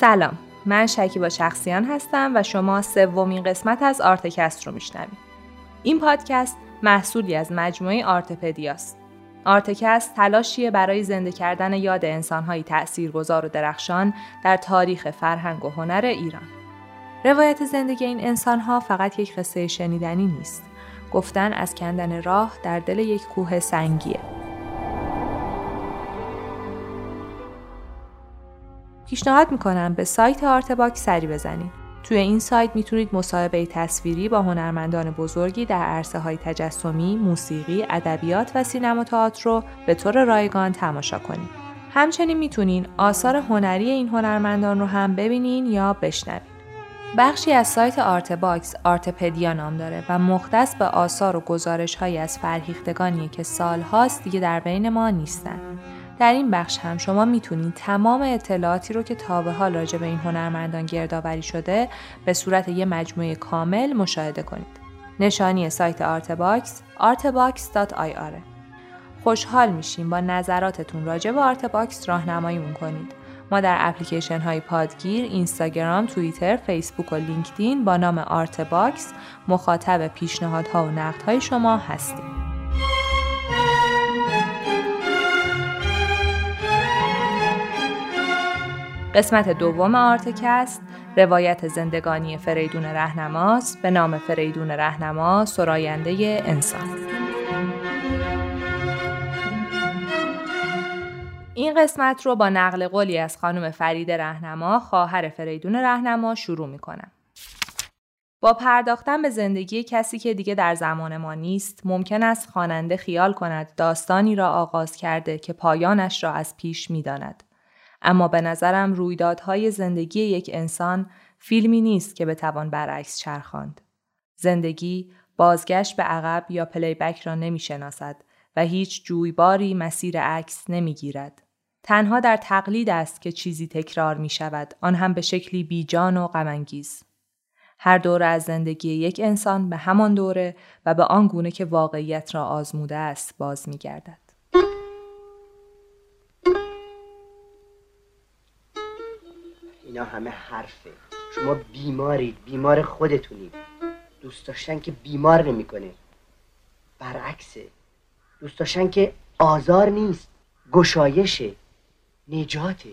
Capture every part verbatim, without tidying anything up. سلام، من شکیبا شخصیان هستم و شما سومین قسمت از آرتکست رو میشنوید. این پادکست محصولی از مجموعه آرتپدیا است. آرتکست تلاشیه برای زنده کردن یاد انسان‌های تأثیرگذار و درخشان در تاریخ فرهنگ و هنر ایران. روایت زندگی این انسان‌ها فقط یک قصه شنیدنی نیست. گفتن از کندن راه در دل یک کوه سنگیه. پیشنهاد میکنم به سایت آرت باکس سری بزنید. توی این سایت میتونید مصاحبه تصویری با هنرمندان بزرگی در عرصه های تجسمی، موسیقی، ادبیات و سینما و تئاتر رو به طور رایگان تماشا کنید. همچنین میتونین آثار هنری این هنرمندان رو هم ببینین یا بشنوید. بخشی از سایت آرت باکس آرتپدیا نام داره و مختص به آثار و گزارش‌های از فرهیختگانی که سال‌هاست دیگه در بین ما نیستن. در این بخش هم شما میتونید تمام اطلاعاتی رو که تا به حال راجع به این هنرمندان گردآوری شده به صورت یه مجموعه کامل مشاهده کنید. نشانی سایت آرت باکس آرت باکس دات آی آر. خوشحال میشیم با نظراتتون راجع به آرت باکس راهنماییمون کنید. ما در اپلیکیشن های پادگیر، اینستاگرام، توییتر، فیسبوک و لینکدین با نام آرت باکس مخاطب پیشنهادها و نقدهای شما هستیم. قسمت دوم آرتکست روایت زندگانی فریدون رهنماست به نام فریدون رهنما سراینده انسان. این قسمت رو با نقل قولی از خانم فریده رهنما، خواهر فریدون رهنما شروع می‌کنم. با پرداختن به زندگی کسی که دیگه در زمان ما نیست، ممکن است خواننده خیال کند داستانی را آغاز کرده که پایانش را از پیش می‌داند. اما به نظرم رویدادهای زندگی یک انسان فیلمی نیست که بتوان برعکس چرخاند. زندگی بازگشت به عقب یا پلی بک را نمی‌شناسد و هیچ جویباری مسیر عکس نمی‌گیرد. تنها در تقلید است که چیزی تکرار می‌شود، آن هم به شکلی بیجان و غم‌انگیز. هر دوره از زندگی یک انسان به همان دوره و به آن گونه که واقعیت را آزموده است باز می‌گردد. اینا همه حرفه. شما بیمارید، بیمار خودتونید. دوست داشتن که بیمار نمی‌کنه. برعکسه. دوست داشتن که آزار نیست، گشایشه، نجاته.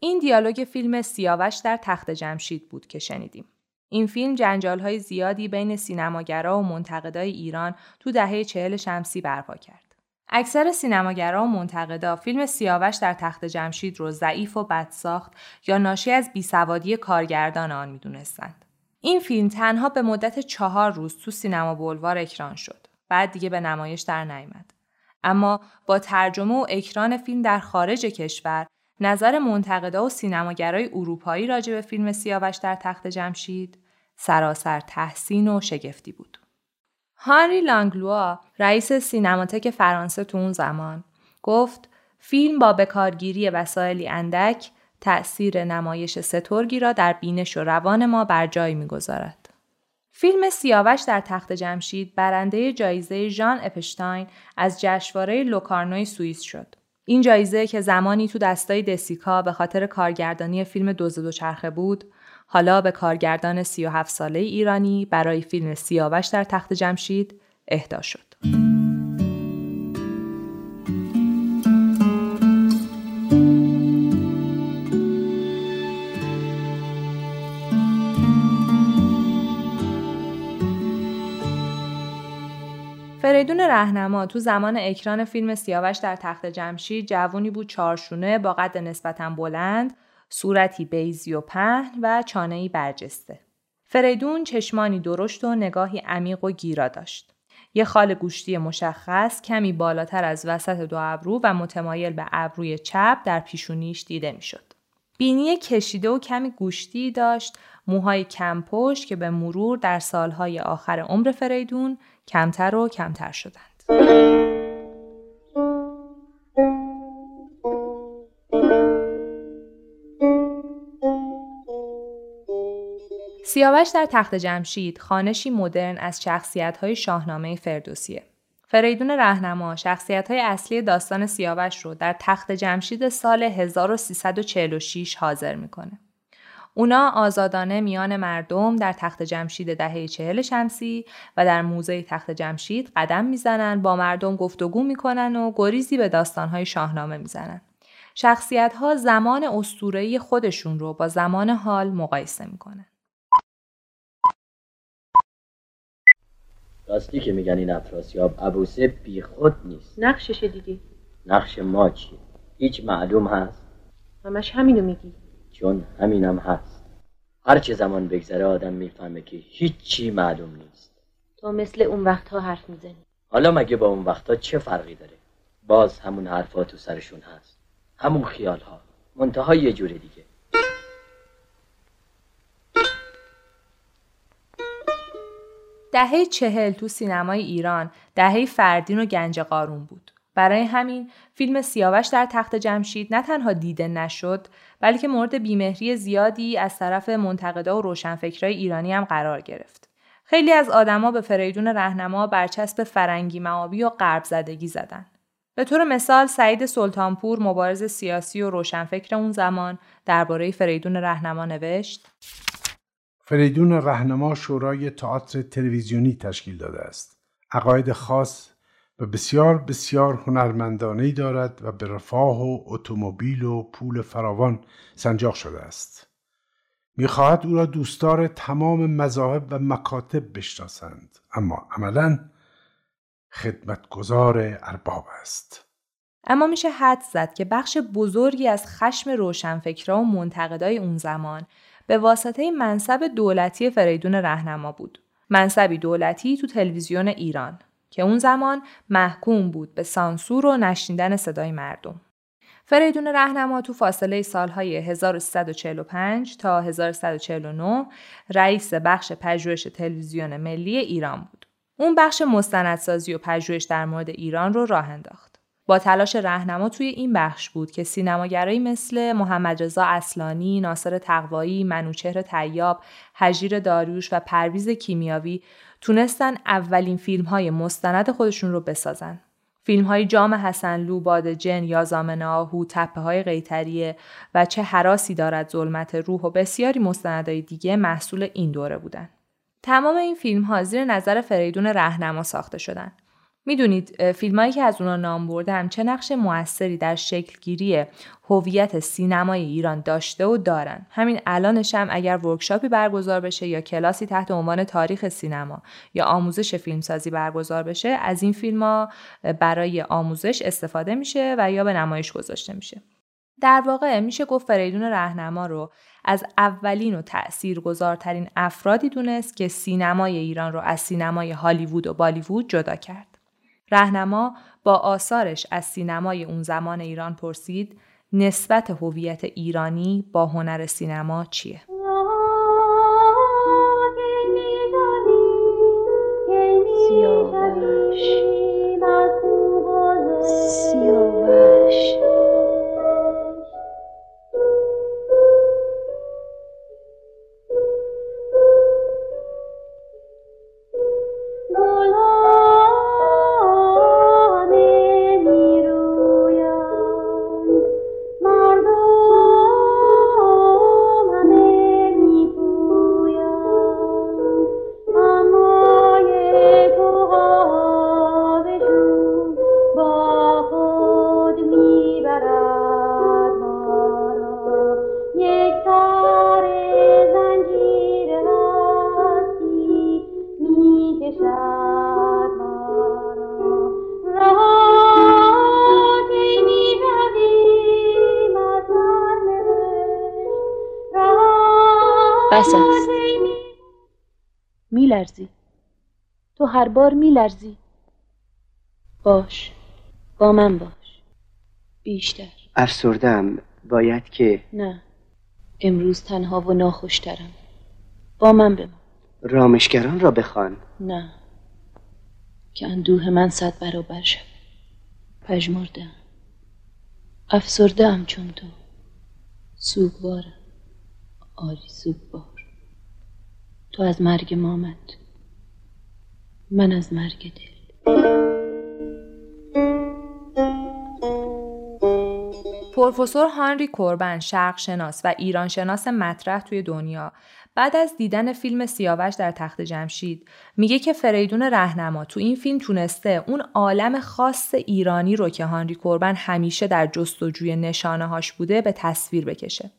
این دیالوگ فیلم سیاوش در تخت جمشید بود که شنیدیم. این فیلم جنجال‌های زیادی بین سینماگرا و منتقدای ایران تو دهه چهل شمسی برپا کرد. اکثر سینماگرا و منتقدا فیلم سیاوش در تخت جمشید رو ضعیف و بدساخت یا ناشی از بیسوادی کارگردان آن می‌دونستند. این فیلم تنها به مدت چهار روز تو سینما بولوار اکران شد. بعد دیگه به نمایش در نیامد. اما با ترجمه و اکران فیلم در خارج کشور، نظر منتقدا و سینماگرای اروپایی راجع به فیلم سیاوش در تخت جمشید سراسر تحسین و شگفتی بود. هانری لانگلوا، رئیس سینماتک فرانسه تو اون زمان، گفت فیلم با بکارگیری وسایلی اندک تأثیر نمایش سترگی را در بینش و روان ما بر جای می‌گذارد. فیلم سیاوش در تخت جمشید برنده جایزه ژان اپشتاین از جشنواره لوکارنوی سوئیس شد. این جایزه که زمانی تو دستای دسیکا به خاطر کارگردانی فیلم دوز دوچرخه بود، حالا به کارگردان سی و هفت ساله ایرانی برای فیلم سیاوش در تخت جمشید اهدا شد. فریدون رهنما تو زمان اکران فیلم سیاوش در تخت جمشید جوانی بود چارشونه با قد نسبتاً بلند، صورتی بیضی و پهن و چانه‌ای برجسته. فریدون چشمانی درشت و نگاهی عمیق و گیرا داشت. یه خال گوشتی مشخص کمی بالاتر از وسط دو ابرو و متمایل به ابروی چپ در پیشونیش دیده میشد. بینی کشیده و کمی گوشتی داشت، موهای کم پشت که به مرور در سالهای آخر عمر فریدون کمتر و کمتر شدند. سیاوش در تخت جمشید خوانشی مدرن از شخصیت‌های شاهنامه فردوسیه. فریدون رهنما شخصیت‌های اصلی داستان سیاوش رو در تخت جمشید سال هزار و سیصد و چهل و شش حاضر میکنه. اونا آزادانه میان مردم در تخت جمشید دهه چهل شمسی و در موزه تخت جمشید قدم میزنن، با مردم گفتگو میکنن و گریزی به داستان‌های شاهنامه میزنن. شخصیت‌ها زمان اسطوره‌ای خودشون رو با زمان حال مقایسه میکنن. راستی که میگن این افراسیاب عبوسه بی خود نیست. نقشش دیگه. نقش ما چیه؟ هیچ معلوم هست؟ همش همینو میگی. چون همینم هست. هر چه زمان بگذره آدم میفهمه که هیچ چی معلوم نیست. تو مثل اون وقتها حرف میزنی. حالا مگه با اون وقتها چه فرقی داره؟ باز همون حرفا تو سرشون هست. همون خیالها. منتها یه جوره دیگه. دهه چهل تو سینمای ایران دهه فردین و گنج قارون بود. برای همین فیلم سیاوش در تخت جمشید نه تنها دیده نشد، بلکه مورد بیمهری زیادی از طرف منتقدا و روشنفکرای ایرانی هم قرار گرفت. خیلی از آدما به فریدون رهنما برچسب فرنگی معابی و غرب زدگی زدن. به طور مثال سعید سلطانپور، مبارز سیاسی و روشنفکر اون زمان، درباره فریدون رهنما نوشت: فریدون رهنما شورای تئاتر تلویزیونی تشکیل داده است. عقاید خاص و بسیار بسیار هنرمندانه‌ای دارد و به رفاه و اتومبیل و پول فراوان سنجاق شده است. می‌خواهد او را دوستدار تمام مذاهب و مکاتب بشناسند، اما عملاً خدمتگزار ارباب است. اما میشه حد زد که بخش بزرگی از خشم روشنفکرها و منتقدای اون زمان به واسطه منصب دولتی فریدون رهنما بود. منصبی دولتی تو تلویزیون ایران که اون زمان محکوم بود به سانسور و نشنیدن صدای مردم. فریدون رهنما تو فاصله سالهای هزار و سیصد و چهل و پنج تا هزار و صد و چهل و نه رئیس بخش پژوهش تلویزیون ملی ایران بود. اون بخش مستندسازی و پژوهش در مورد ایران رو راه انداخت. با تلاش رهنما توی این بخش بود که سینماگرایی مثل محمد رضا اصلانی، ناصر تقویی، منوچهر تریاب، هجیر داروش و پرویز کیمیایی تونستن اولین فیلم‌های مستند خودشون رو بسازن. فیلم‌های جام حسنلو، باد جن، یازامنا، آهو، تپه های غیطریه و چه هراسی دارد ظلمت روح و بسیاری مستندهای دیگه محصول این دوره بودن. تمام این فیلم‌ها زیر نظر فریدون رهنما ساخته شدن. میدونید فیلمایی که از اونا نام بردم چه نقش موثری در شکلگیری هویت سینمای ایران داشته و دارن. همین الانش هم اگر ورکشاپی برگزار بشه یا کلاسی تحت عنوان تاریخ سینما یا آموزش فیلمسازی برگزار بشه، از این فیلم‌ها برای آموزش استفاده میشه و یا به نمایش گذاشته میشه. در واقع میشه گفت فریدون رهنما رو از اولین و تأثیرگذارترین افرادی دونست که سینمای ایران رو از سینمای هالیوود و بالیوود جدا کرد. رهنما با آثارش از سینمای اون زمان ایران پرسید نسبت هویت ایرانی با هنر سینما چیه؟ سیاوش سیاوش میلرزی، تو هر بار میلرزی. باش، با من باش، بیشتر. افسردم، باید که نه، امروز تنها و ناخوشترم. با من بمان. رامشگران را بخوان. نه، که اندوه من صد برابر شد. پژمرده‌ام، افسرده‌ام چون تو. سوگوارم، آری سوگوار. تو از مرگ مامت، من از مرگ دل. پروفسور هانری کربن، شرق شناس و ایران شناس مطرح توی دنیا، بعد از دیدن فیلم سیاوش در تخت جمشید میگه که فریدون رهنما تو این فیلم تونسته اون عالم خاص ایرانی رو که هانری کربن همیشه در جستجوی نشانه هاش بوده به تصویر بکشه.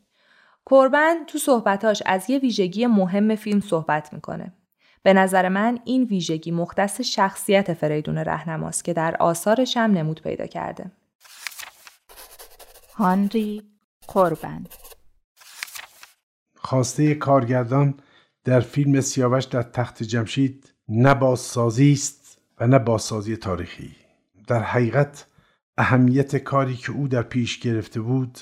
کربن تو صحبتاش از یه ویژگی مهم فیلم صحبت میکنه. به نظر من این ویژگی مختص شخصیت فریدون رهنماست که در آثارش هم نمود پیدا کرده. هانری کربن. خواسته کارگردان در فیلم سیاوش در تخت جمشید نه بازسازی است و نه بازسازی تاریخی. در حقیقت اهمیت کاری که او در پیش گرفته بود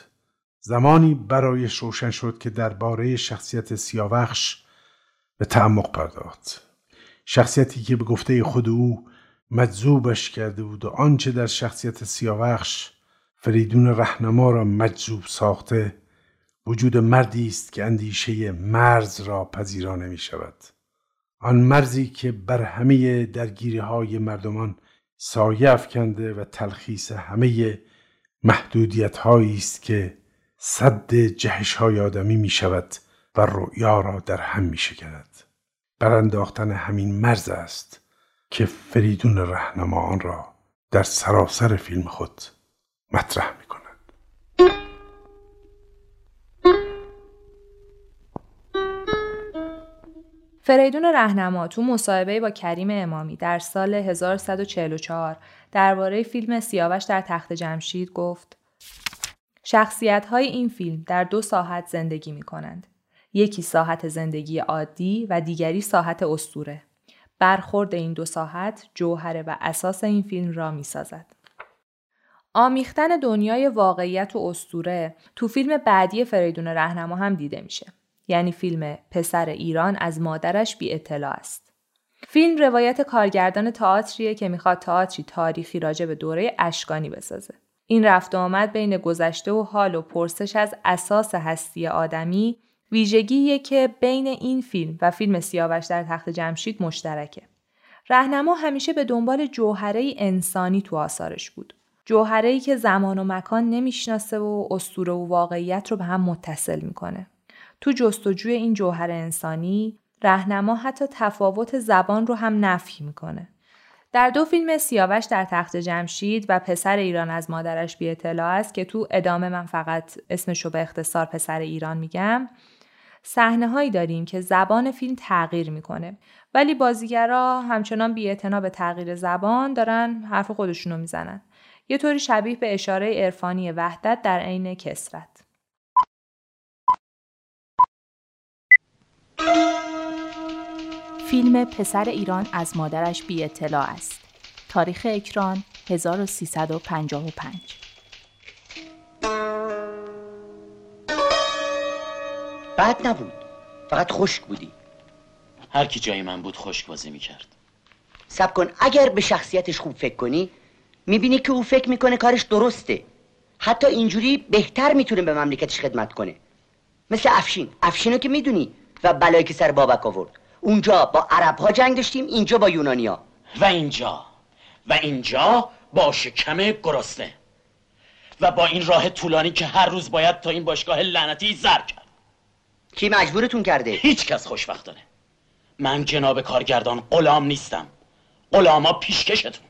زمانی برایش روشن شد که درباره شخصیت سیاوش به تعمق پرداخت. شخصیتی که به گفته خود او مجذوبش کرده بود و آنچه در شخصیت سیاوش فریدون رهنما را مجذوب ساخته وجود مردی است که اندیشه مرز را پذیرا نمی شود. آن مرزی که بر همه درگیری های مردمان سایه افکنده و تلخیص همه محدودیت هایی است که سد جهش های آدمی می شود و رؤیا را در هم می شکند. برانداختن همین مرز است که فریدون رهنما آن را در سراسر فیلم خود مطرح می کند. فریدون رهنما تو مصاحبه‌ای با کریم امامی در سال هزار و صد و چهل و چهار درباره فیلم سیاوش در تخت جمشید گفت: شخصیت‌های این فیلم در دو ساحت زندگی می‌کنند. یکی ساحت زندگی عادی و دیگری ساحت اسطوره. برخورد این دو ساحت جوهر و اساس این فیلم را می‌سازد. آمیختن دنیای واقعیت و اسطوره تو فیلم بعدی فریدون رهنما هم دیده میشه. یعنی فیلم پسر ایران از مادرش بی اطلاع است. فیلم روایت کارگردان تئاتریه که میخواد تئاتری تاریخی راجع به دوره اشکانی بسازه. این رفت و آمد بین گذشته و حال و پرسش از اساس هستی آدمی ویژگیه که بین این فیلم و فیلم سیاوش در تخت جمشید مشترکه. رهنما همیشه به دنبال جوهره انسانی تو آثارش بود. جوهره‌ای که زمان و مکان نمیشناسه و اسطوره و واقعیت رو به هم متصل میکنه. تو جستجوی این جوهر انسانی، رهنما حتی تفاوت زبان رو هم نفی میکنه. در دو فیلم سیاوش در تخت جمشید و پسر ایران از مادرش بی اطلاع است که تو ادامه من فقط اسمشو به اختصار پسر ایران میگم، صحنه‌هایی داریم که زبان فیلم تغییر میکنه ولی بازیگرا همچنان بی اعتنا به تغییر زبان دارن حرف خودشونو میزنن. یه طوری شبیه به اشاره عرفانی وحدت در عین کسرت. فیلم پسر ایران از مادرش بی اطلاع است. تاریخ اکران هزار و سیصد و پنجاه و پنج. بد نبود، فقط خشک بودی. هر کی جای من بود خشک بازی می‌کرد. صبر کن، اگر به شخصیتش خوب فکر کنی می‌بینی که او فکر می‌کنه کارش درسته. حتی اینجوری بهتر می‌تونه به مملکتش خدمت کنه. مثل افشین، افشینو که می‌دونی و بلایی که سر بابک آورد. اونجا با عرب‌ها جنگ داشتیم، اینجا با یونانیا و اینجا و اینجا با شکم گرسنه و با این راه طولانی که هر روز باید تا این باشگاه لعنتی زر کرد. کی مجبورتون کرده؟ هیچ کس. خوشبختانه من جناب کارگردان غلام نیستم. غلاما پیشکشتون.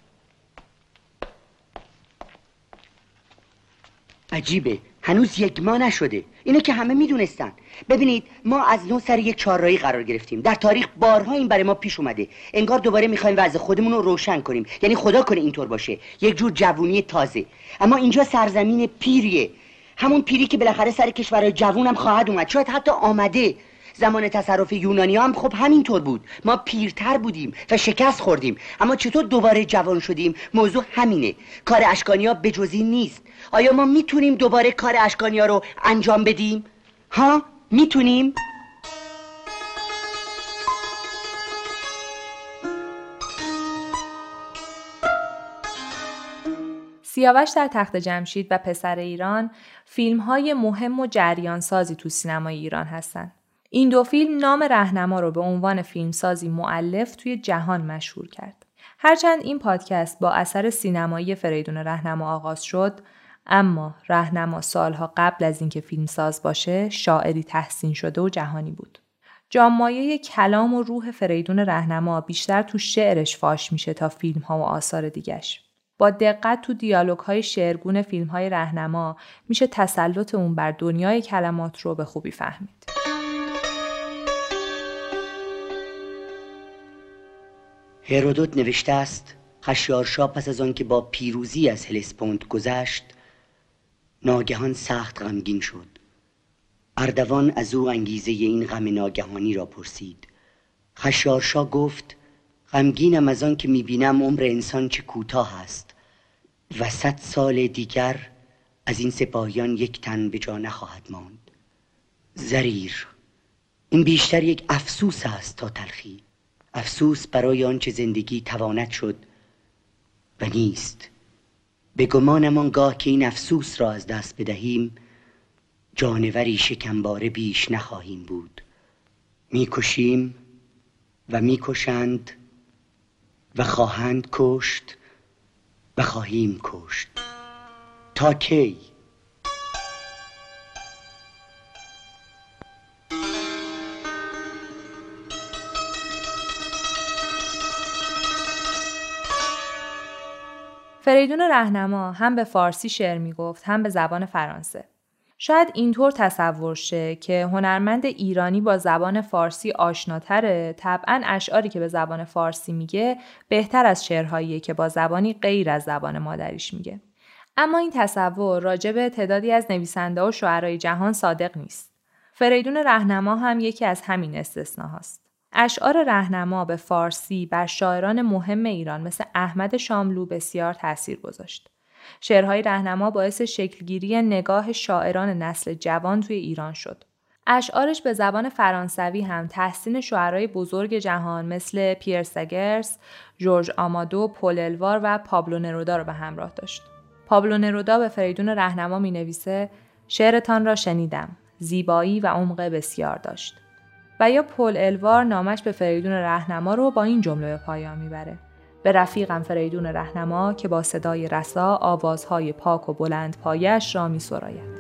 عجیبه هنوز یگما نشده. اینو که همه میدونستن. ببینید ما از نو سر یک چهارراهی قرار گرفتیم. در تاریخ بارها این برای ما پیش اومده. انگار دوباره میخوایم وضع خودمون رو روشن کنیم. یعنی خدا کنه اینطور باشه، یک جور جوونی تازه. اما اینجا سرزمین پیریه، همون پیری که بالاخره سر کشورهای جوون هم خواهد اومد، شاید حتی آمده. زمان تصرف یونانی‌ها هم خب همینطور بود. ما پیرتر بودیم و شکست خوردیم، اما چطور دوباره جوان شدیم؟ موضوع همینه. کار اشکانی‌ها بجزی نیست. آیا ما میتونیم دوباره کار اشکانی‌ها رو انجام بدیم؟ ها؟ میتونیم؟ سیاوش در تخت جمشید و پسر ایران فیلم‌های مهم و جریان‌سازی تو سینمای ایران هستند. این دو فیلم نام رهنما رو به عنوان فیلمسازی مؤلف توی جهان مشهور کرد. هرچند این پادکست با اثر سینمایی فریدون رهنما آغاز شد، اما رهنما سالها قبل از اینکه فیلمساز باشه شاعری تحسین شده و جهانی بود. جامایه کلام و روح فریدون رهنما بیشتر تو شعرش فاش میشه تا فیلم‌ها و آثار دیگش. با دقت تو دیالوگ‌های شعرگون فیلم‌های رهنما میشه تسلط اون بر دنیای کلمات رو به خوبی فهمید. هرودوت نوشته است خشیارشا پس از آن که با پیروزی از هلسپوند گذشت ناگهان سخت غمگین شد. اردوان از او انگیزه این غم ناگهانی را پرسید. خشیارشا گفت غمگینم از آن که میبینم عمر انسان چه کوتاه است و صد سال دیگر از این سپاهیان یک تن به جا نخواهد ماند. زریر این بیشتر یک افسوس است تا تلخی، افسوس برای آنچه زندگی توانت شد و نیست. به گمانم آنگاه که این افسوس را از دست بدهیم جانوری شکمباره بیش نخواهیم بود. میکشیم و میکشند و خواهند کشت و خواهیم کشت تا کی؟ فریدون رهنما هم به فارسی شعر میگفت هم به زبان فرانسه. شاید اینطور تصور شه که هنرمند ایرانی با زبان فارسی آشناتره، طبعاً اشعاری که به زبان فارسی میگه بهتر از شعرهاییه که با زبانی غیر از زبان مادریش میگه. اما این تصور راجع به تعدادی از نویسنده و شاعرای جهان صادق نیست. فریدون رهنما هم یکی از همین استثناهاست. اشعار رهنما به فارسی بر شاعران مهم ایران مثل احمد شاملو بسیار تأثیر گذاشت. شعرهای رهنما باعث شکلگیری نگاه شاعران نسل جوان توی ایران شد. اشعارش به زبان فرانسوی هم تحسین شاعرای بزرگ جهان مثل پیر سگرس، جورج آمادو، پول الوار و پابلو نرودا رو به همراه داشت. پابلو نرودا به فریدون رهنما می نویسه شعرتان را شنیدم، زیبایی و عمق بسیار داشت. و یا پول الوار نامش به فریدون رهنما رو با این جمله به پایان میبره. به رفیقم فریدون رهنما که با صدای رسا آوازهای پاک و بلند پایش را میسراید.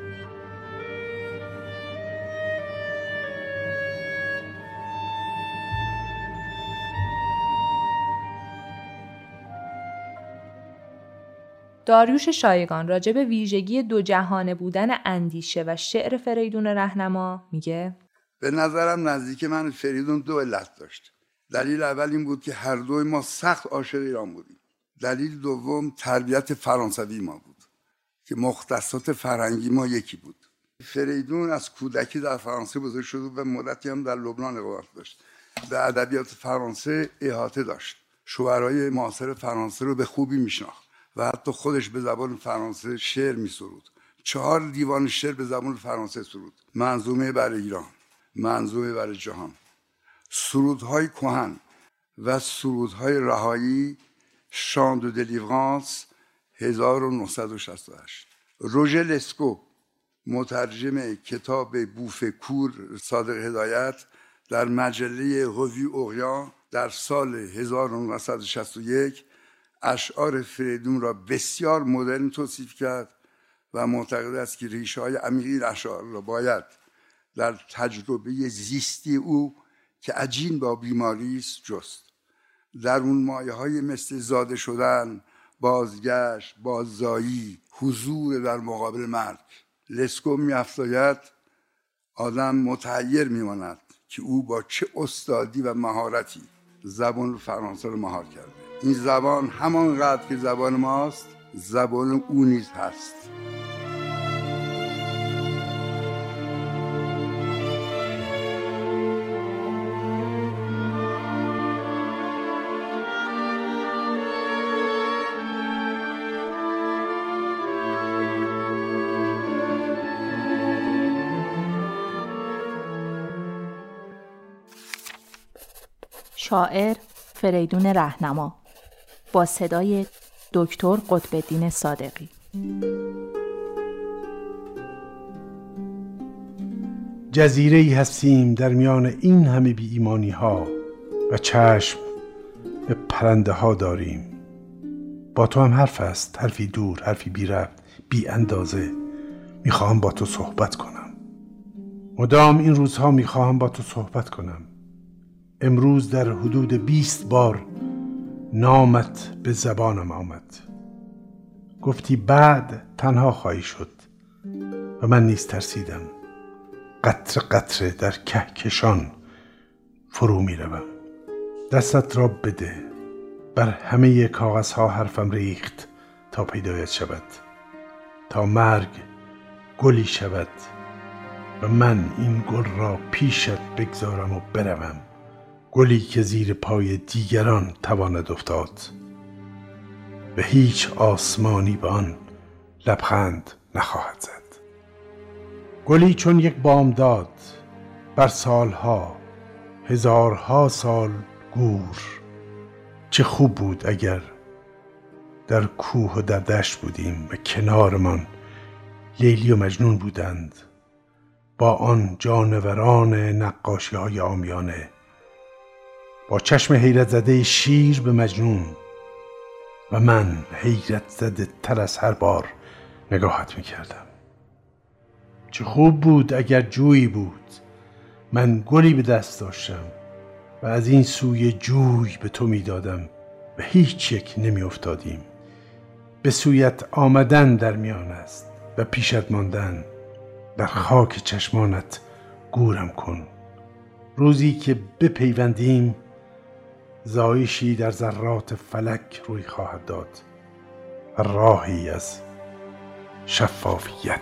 داریوش شایگان راجع به ویژگی دو جهانه بودن اندیشه و شعر فریدون رهنما میگه به نظرم نزدیک من فریدون دو علت داشت. دلیل اول این بود که هر دوی ما سخت عاشق ایران بودیم. دلیل دوم تربیت فرانسوی ما بود که مختصات فرهنگی ما یکی بود. فریدون از کودکی در فرانسه بزرگ شد و به مدتی هم در لبنان اقامت داشت. به ادبیات فرانسه احاطه داشت. شاعرای معاصر فرانسه رو به خوبی میشناخت و حتی خودش به زبان فرانسه شعر میسرود. چهار دیوان شعر به زبان فرانسه سرود. منظومه برای ایران، منظومه برای جهان، سرودهای کهن و سرودهای رهایی، شان دو دلیورانس هزار و نهصد و شصت و هشت. روژه لسکو مترجم کتاب بوف کور صادق هدایت در مجله روی اوریان در سال هزار و نهصد و شصت و یک اشعار فریدون را بسیار مدرن توصیف کرد و معتقد است که ریشه‌های عمیق این اشعار را باید در تجربه زیستی او که عجین با بیماری است جست. در اون مایه‌های مثل زاده شدن، بازگشت، باززایی، حضور در مقابل مرگ. لسکو می‌افزاید آدم متحیر می‌ماند که او با چه استادی و مهارتی زبان فرانسه را مهار کرده. این زبان همانقدر که زبان ماست، زبان او نیز هست. شاعر فریدون رهنما با صدای دکتر قطب‌الدین صادقی. جزیره‌ای هستیم در میان این همه بی ایمانی ها و چشم به پرنده ها داریم. با تو هم حرف است، حرفی دور، حرفی بی ربط، بی اندازه میخواهم با تو صحبت کنم. مدام این روزها میخواهم با تو صحبت کنم. امروز در حدود بیست بار نامت به زبانم آمد. گفتی بعد تنها خواهی شد و من نیز ترسیدم. قطر قطر در کهکشان فرو میروم. دستت را بده. بر همه کاغذها حرفم ریخت تا پیدایت شود، تا مرگ گلی شود و من این گل را پیشت بگذارم و بروم، گلی که زیر پای دیگران تواند افتاد و هیچ آسمانی به آن لبخند نخواهد زد. گلی چون یک بامداد بر سالها، هزارها سال گور. چه خوب بود اگر در کوه و در دشت بودیم و کنارمان لیلی و مجنون بودند، با آن جانوران نقاشی های عامیانه، با چشم حیرت زده شیر به مجنون و من حیرت زده تر از هر بار نگاهت میکردم. چه خوب بود اگر جویی بود، من گلی به دست داشتم و از این سوی جوی به تو میدادم و هیچ یک نمی افتادیم. به سویت آمدن در میان است و پیشت ماندن. در خاک چشمانت گورم کن. روزی که بپیوندیم زایشی در ذرات فلک روی خواهد داد و راهی از شفافیت.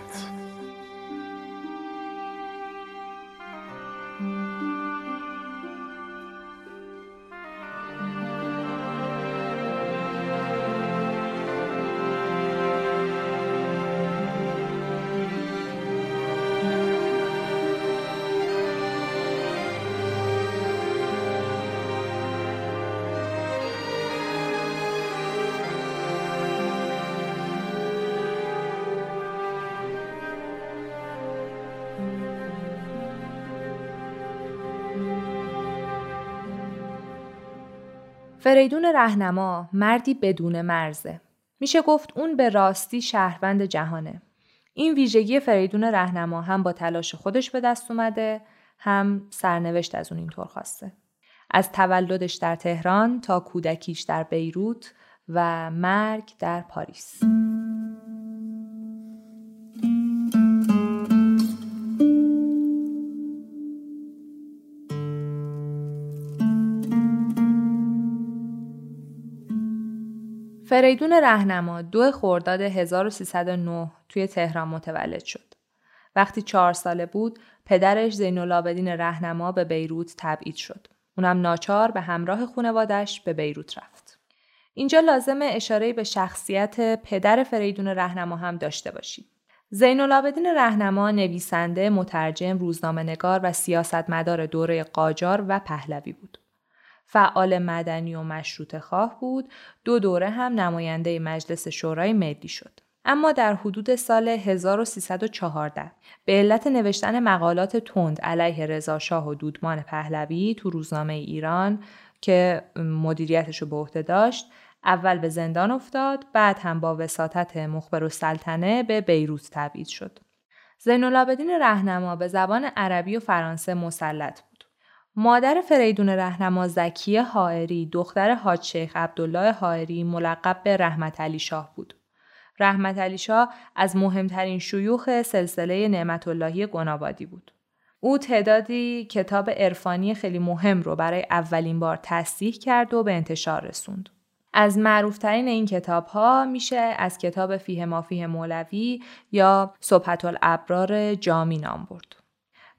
فریدون رهنما مردی بدون مرزه. میشه گفت اون به راستی شهروند جهانه. این ویژگی فریدون رهنما هم با تلاش خودش به دست اومده، هم سرنوشت از اون اینطور خواسته. از تولدش در تهران تا کودکیش در بیروت و مرگ در پاریس. فریدون رهنما دو خرداد هزار و سیصد و نه توی تهران متولد شد. وقتی چهار ساله بود، پدرش زین‌العابدین رهنما به بیروت تبعید شد. اونم ناچار به همراه خانواده‌اش به بیروت رفت. اینجا لازمه اشاره‌ای به شخصیت پدر فریدون رهنما هم داشته باشیم. زین‌العابدین رهنما نویسنده، مترجم، روزنامه‌نگار و سیاستمدار دوره قاجار و پهلوی بود. فعال مدنی و مشروطه خواه بود، دو دوره هم نماینده مجلس شورای ملی شد. اما در حدود سال هزار و سیصد و چهارده به علت نوشتن مقالات تند علیه رضا شاه و دودمان پهلوی تو روزنامه ایران که مدیریتش رو به عهده داشت، اول به زندان افتاد، بعد هم با وساطت مخبر السلطنه به بیروت تبعید شد. زین‌العابدین رهنما به زبان عربی و فرانسه مسلط بود. مادر فریدون رهنما زکیه حائری، دختر حاج شیخ عبدالله حائری ملقب به رحمت علی شاه بود. رحمت علی شاه از مهمترین شیوخ سلسله نعمت‌اللهی گنابادی بود. او تعدادی کتاب عرفانی خیلی مهم رو برای اولین بار تصحیح کرد و به انتشار رسوند. از معروفترین این کتاب‌ها میشه از کتاب فیه ما فیه مولوی یا صبحة الابرار جامی نام برد.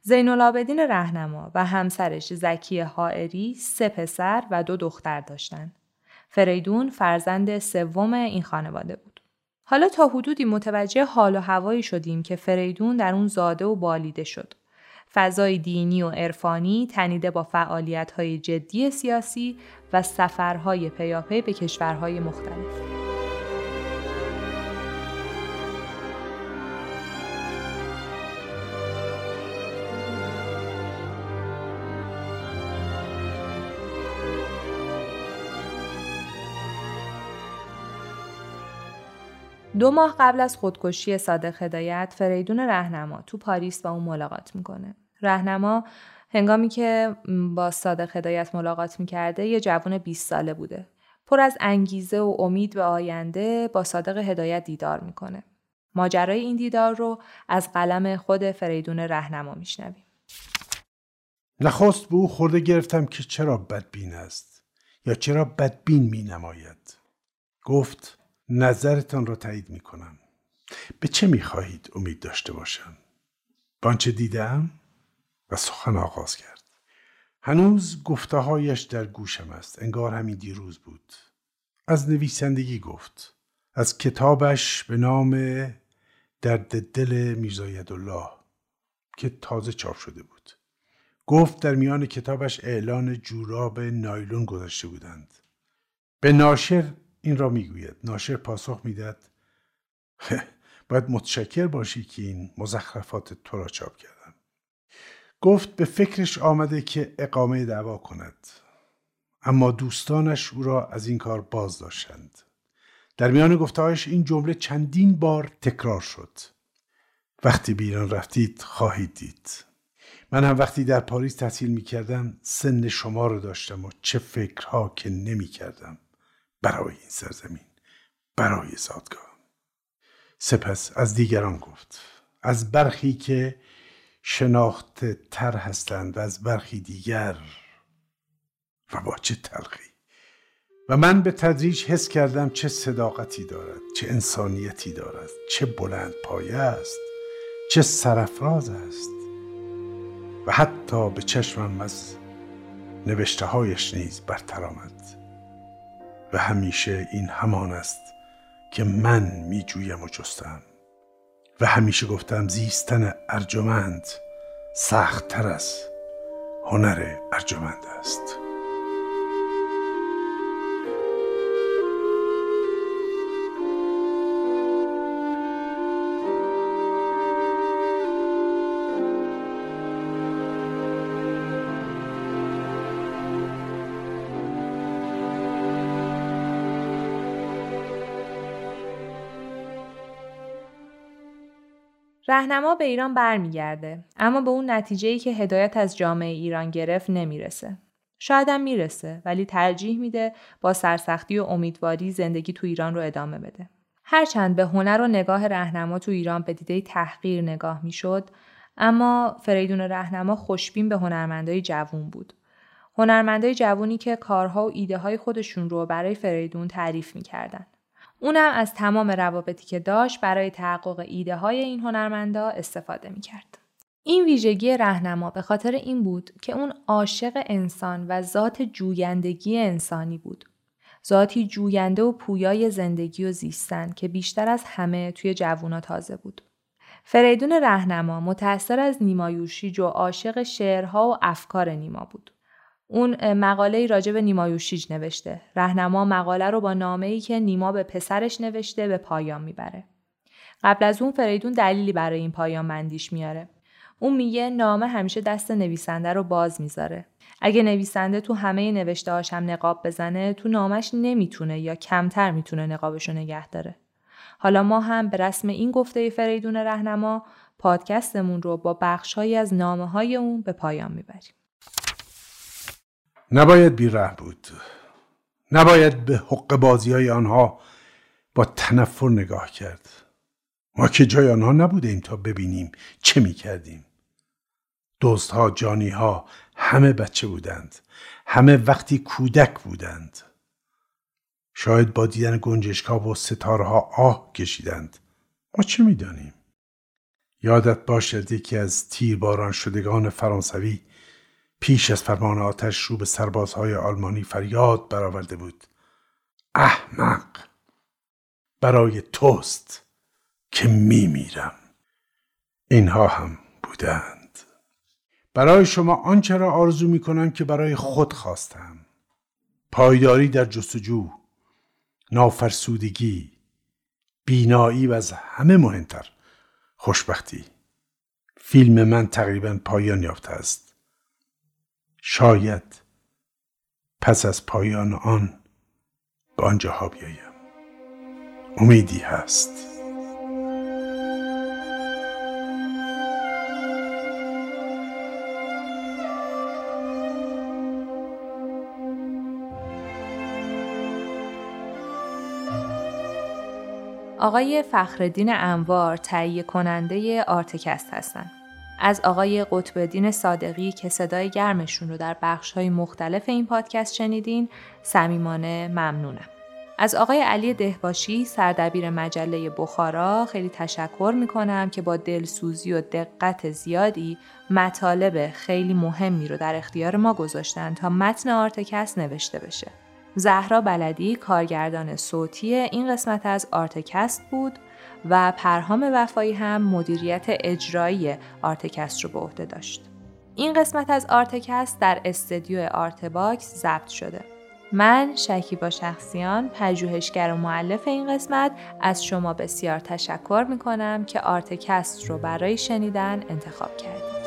زین‌العابدین رهنما و همسرش زکیه حائری سه پسر و دو دختر داشتند. فریدون فرزند سوم این خانواده بود. حالا تا حدودی متوجه حال و هوایی شدیم که فریدون در اون زاده و بالیده شد. فضای دینی و عرفانی تنیده با فعالیت‌های جدی سیاسی و سفرهای پیاپی به کشورهای مختلف. دو ماه قبل از خودکشی صادق هدایت، فریدون رهنما تو پاریس با اون ملاقات میکنه. رهنما هنگامی که با صادق هدایت ملاقات میکرده یه جوان بیست ساله بوده. پر از انگیزه و امید به آینده با صادق هدایت دیدار میکنه. ماجرای این دیدار رو از قلم خود فریدون رهنما میشنویم. نخست به او خورده گرفتم که چرا بدبین است یا چرا بدبین می نماید. گفت نظرتان را تایید می کنم. به چه می خواهید امید داشته باشم؟ بانچه دیدم؟ و سخن آغاز کرد. هنوز گفته‌هایش در گوشم است. انگار همین دیروز بود. از نویسندگی گفت. از کتابش به نام درد دل میرزا یدالله که تازه چاپ شده بود. گفت در میان کتابش اعلان جوراب نایلون گذاشته بودند. به ناشر این را میگوید. ناشر پاسخ میداد باید متشکر باشی که این مزخرفات تو را چاپ کردم. گفت به فکرش آمده که اقامه دعوا کند، اما دوستانش او را از این کار باز داشتند. در میان گفتهایش این جمله چندین بار تکرار شد. وقتی به ایران رفتید خواهید دید. من هم وقتی در پاریس تحصیل می کردم سن شما رو داشتم و چه فکرها که نمی کردم برای این سرزمین، برای زادگاه. سپس از دیگران گفت، از برخی که شناخت تر هستند و از برخی دیگر، و با چه تلخی. و من به تدریج حس کردم چه صداقتی دارد، چه انسانیتی دارد، چه بلند پایه است، چه سرفراز است. و حتی به چشمم از نوشته هایش نیز برتر آمد. و همیشه این همان است که من می جویم و جستم. و همیشه گفتم زیستن ارجمند سخت تر از هنر ارجمند است. رهنما به ایران برمیگرده، اما به اون نتیجه‌ای که هدایت از جامعه ایران گرفت نمیرسه. شاید هم میرسه، ولی ترجیح میده با سرسختی و امیدواری زندگی تو ایران رو ادامه بده. هرچند به هنر و نگاه رهنما تو ایران به دیده تحقیر نگاه میشد، اما فریدون رهنما خوشبین به هنرمندای جوان بود. هنرمندای جوانی که کارها و ایده‌های خودشون رو برای فریدون تعریف می‌کردن. اونم از تمام روابطی که داشت برای تحقق ایده های این هنرمندا استفاده میکرد. این ویژگی رهنما به خاطر این بود که اون عاشق انسان و ذات جویندگی انسانی بود. ذاتی جوینده و پویای زندگی و زیستن که بیشتر از همه توی جوونا تازه بود. فریدون رهنما متأثر از نیمایوشیج و عاشق شعرها و افکار نیما بود. اون مقاله‌ای راجع به نیما یوشیج نوشته. رهنما مقاله رو با نامه‌ای که نیما به پسرش نوشته به پایان میبره. قبل از اون فریدون دلیلی برای این پایان بندیش میاره. اون میگه نامه همیشه دست نویسنده رو باز میذاره. اگه نویسنده تو همه نوشته‌هاش هم نقاب بزنه، تو نامش نمیتونه یا کمتر میتونه نقابش رو نگه داره. حالا ما هم به رسم این گفته فریدون رهنما پادکستمون رو با بخش‌هایی از نامه‌های اون به پایان میبریم. نباید بی‌رحم بود. نباید به حق بازی های آنها با تنفر نگاه کرد. ما که جای آنها نبودیم تا ببینیم چه می کردیم. دوستها، جانیها، همه بچه بودند. همه وقتی کودک بودند. شاید با دیدن گنجشک‌ها و ستارها آه کشیدند. ما چه می دانیم؟ یادت باشد یکی از تیرباران شدگان فرانسوی پیش از فرمان آتش رو به سربازهای آلمانی فریاد برآورده بود. احمق، برای توست که میمیرم. اینها هم بودند. برای شما آنچه را آرزو میکنم که برای خود خواستم. پایداری در جستجو، نافرسودگی، بینایی و از همه مهمتر خوشبختی. فیلم من تقریبا پایان یافته است. شاید پس از پایان آن به آنجاها بیایم. امیدی هست. آقای فخرالدین انوار تهیه کننده آرتکست هستند. از آقای قطب‌الدین صادقی که صدای گرمشون رو در بخش‌های مختلف این پادکست شنیدین، صمیمانه ممنونم. از آقای علی دهباشی سردبیر مجله بخارا خیلی تشکر میکنم که با دلسوزی و دقت زیادی مطالب خیلی مهمی رو در اختیار ما گذاشتن تا متن آرتکست نوشته بشه. زهرا بلدی کارگردان صوتی این قسمت از آرتکست بود و پرهام وفایی هم مدیریت اجرایی آرتکست رو به عهده داشت. این قسمت از آرتکست در استدیو آرت باکس ضبط شده. من شکیبا شخصیان، پژوهشگر و مؤلف این قسمت، از شما بسیار تشکر می‌کنم که آرتکست رو برای شنیدن انتخاب کردید.